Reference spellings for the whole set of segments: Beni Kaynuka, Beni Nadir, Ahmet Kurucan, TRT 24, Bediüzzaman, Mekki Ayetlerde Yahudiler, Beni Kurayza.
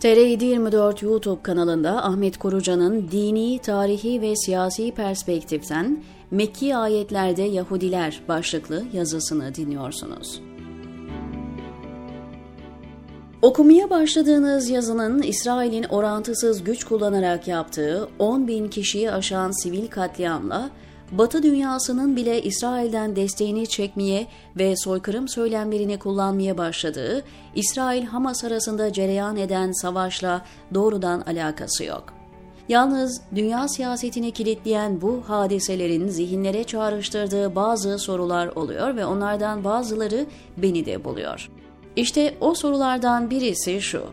TRT 24 YouTube kanalında Ahmet Kurucan'ın dini, tarihi ve siyasi perspektiften Mekki Ayetlerde Yahudiler başlıklı yazısını dinliyorsunuz. Okumaya başladığınız yazının İsrail'in orantısız güç kullanarak yaptığı 10.000 kişiyi aşan sivil katliamla Batı dünyasının bile İsrail'den desteğini çekmeye ve soykırım söylemlerini kullanmaya başladığı İsrail-Hamas arasında cereyan eden savaşla doğrudan alakası yok. Yalnız dünya siyasetini kilitleyen bu hadiselerin zihinlere çağrıştırdığı bazı sorular oluyor ve onlardan bazıları beni de buluyor. İşte o sorulardan birisi şu: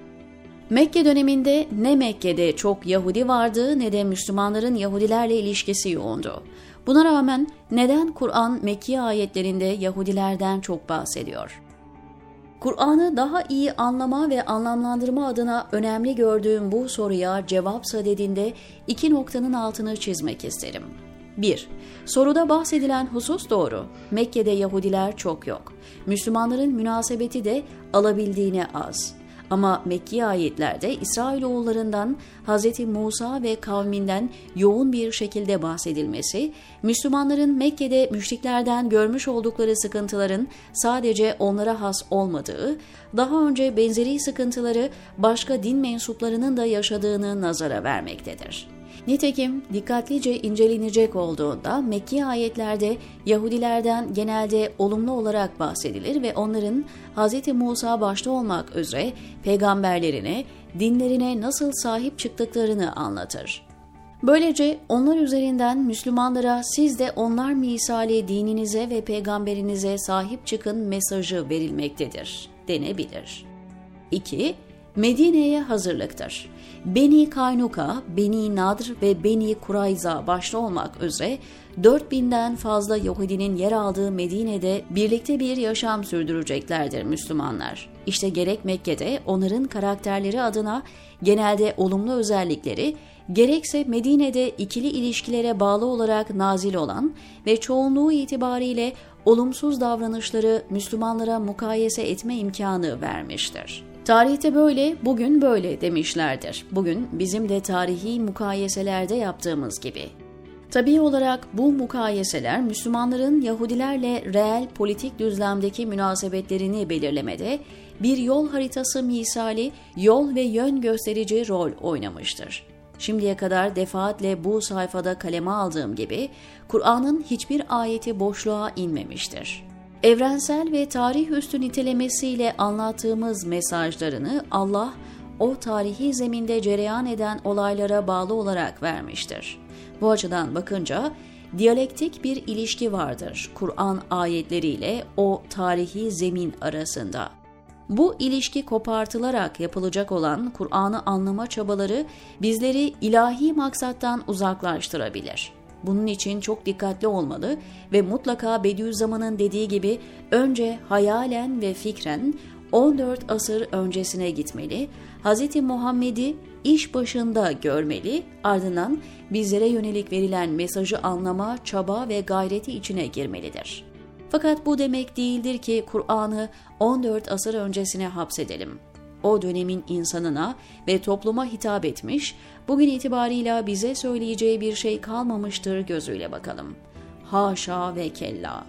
Mekke döneminde ne Mekke'de çok Yahudi vardı ne de Müslümanların Yahudilerle ilişkisi yoğundu. Buna rağmen neden Kur'an Mekki ayetlerinde Yahudilerden çok bahsediyor? Kur'an'ı daha iyi anlama ve anlamlandırma adına önemli gördüğüm bu soruya cevapsa dediğinde iki noktanın altını çizmek isterim. 1. Soruda bahsedilen husus doğru. Mekke'de Yahudiler çok yok. Müslümanların münasebeti de alabildiğine az. Ama Mekki ayetlerde İsrailoğullarından Hz. Musa ve kavminden yoğun bir şekilde bahsedilmesi, Müslümanların Mekke'de müşriklerden görmüş oldukları sıkıntıların sadece onlara has olmadığı, daha önce benzeri sıkıntıları başka din mensuplarının da yaşadığını nazara vermektedir. Nitekim dikkatlice incelenecek olduğunda Mekki ayetlerde Yahudilerden genelde olumlu olarak bahsedilir ve onların Hz. Musa başta olmak üzere peygamberlerine, dinlerine nasıl sahip çıktıklarını anlatır. Böylece onlar üzerinden Müslümanlara siz de onlar misali dininize ve peygamberinize sahip çıkın mesajı verilmektedir denebilir. 2. Medine'ye hazırlıktır. Beni Kaynuka, Beni Nadir ve Beni Kurayza başta olmak üzere 4.000'den fazla Yahudinin yer aldığı Medine'de birlikte bir yaşam sürdüreceklerdir Müslümanlar. İşte gerek Mekke'de onların karakterleri adına genelde olumlu özellikleri, gerekse Medine'de ikili ilişkilere bağlı olarak nazil olan ve çoğunluğu itibariyle olumsuz davranışları Müslümanlara mukayese etme imkanı vermiştir. Tarihte böyle, bugün böyle demişlerdir. Bugün bizim de tarihi mukayeselerde yaptığımız gibi. Tabii olarak bu mukayeseler Müslümanların Yahudilerle reel politik düzlemdeki münasebetlerini belirlemede bir yol haritası misali, yol ve yön gösterici rol oynamıştır. Şimdiye kadar defaatle bu sayfada kaleme aldığım gibi Kur'an'ın hiçbir ayeti boşluğa inmemiştir. Evrensel ve tarih üstü nitelemesiyle anlattığımız mesajlarını Allah, o tarihi zeminde cereyan eden olaylara bağlı olarak vermiştir. Bu açıdan bakınca, diyalektik bir ilişki vardır Kur'an ayetleriyle o tarihi zemin arasında. Bu ilişki kopartılarak yapılacak olan Kur'an'ı anlama çabaları bizleri ilahi maksattan uzaklaştırabilir. Bunun için çok dikkatli olmalı ve mutlaka Bediüzzaman'ın dediği gibi önce hayalen ve fikren 14 asır öncesine gitmeli, Hz. Muhammed'i iş başında görmeli, ardından bizlere yönelik verilen mesajı anlama, çaba ve gayreti içine girmelidir. Fakat bu demek değildir ki Kur'an'ı 14 asır öncesine hapsedelim. O dönemin insanına ve topluma hitap etmiş, bugün itibarıyla bize söyleyeceği bir şey kalmamıştır gözüyle bakalım. Haşa ve kella.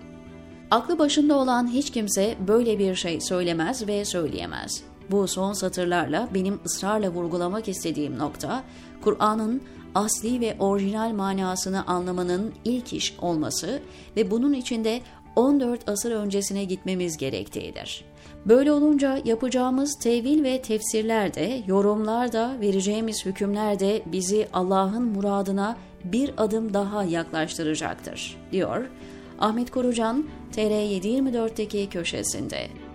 Aklı başında olan hiç kimse böyle bir şey söylemez ve söyleyemez. Bu son satırlarla benim ısrarla vurgulamak istediğim nokta, Kur'an'ın asli ve orijinal manasını anlamanın ilk iş olması ve bunun içinde 14 asır öncesine gitmemiz gerektiğidir. Böyle olunca yapacağımız tevil ve tefsirler de, yorumlar da, vereceğimiz hükümler de bizi Allah'ın muradına bir adım daha yaklaştıracaktır, diyor Ahmet Kurucan TR724'teki köşesinde.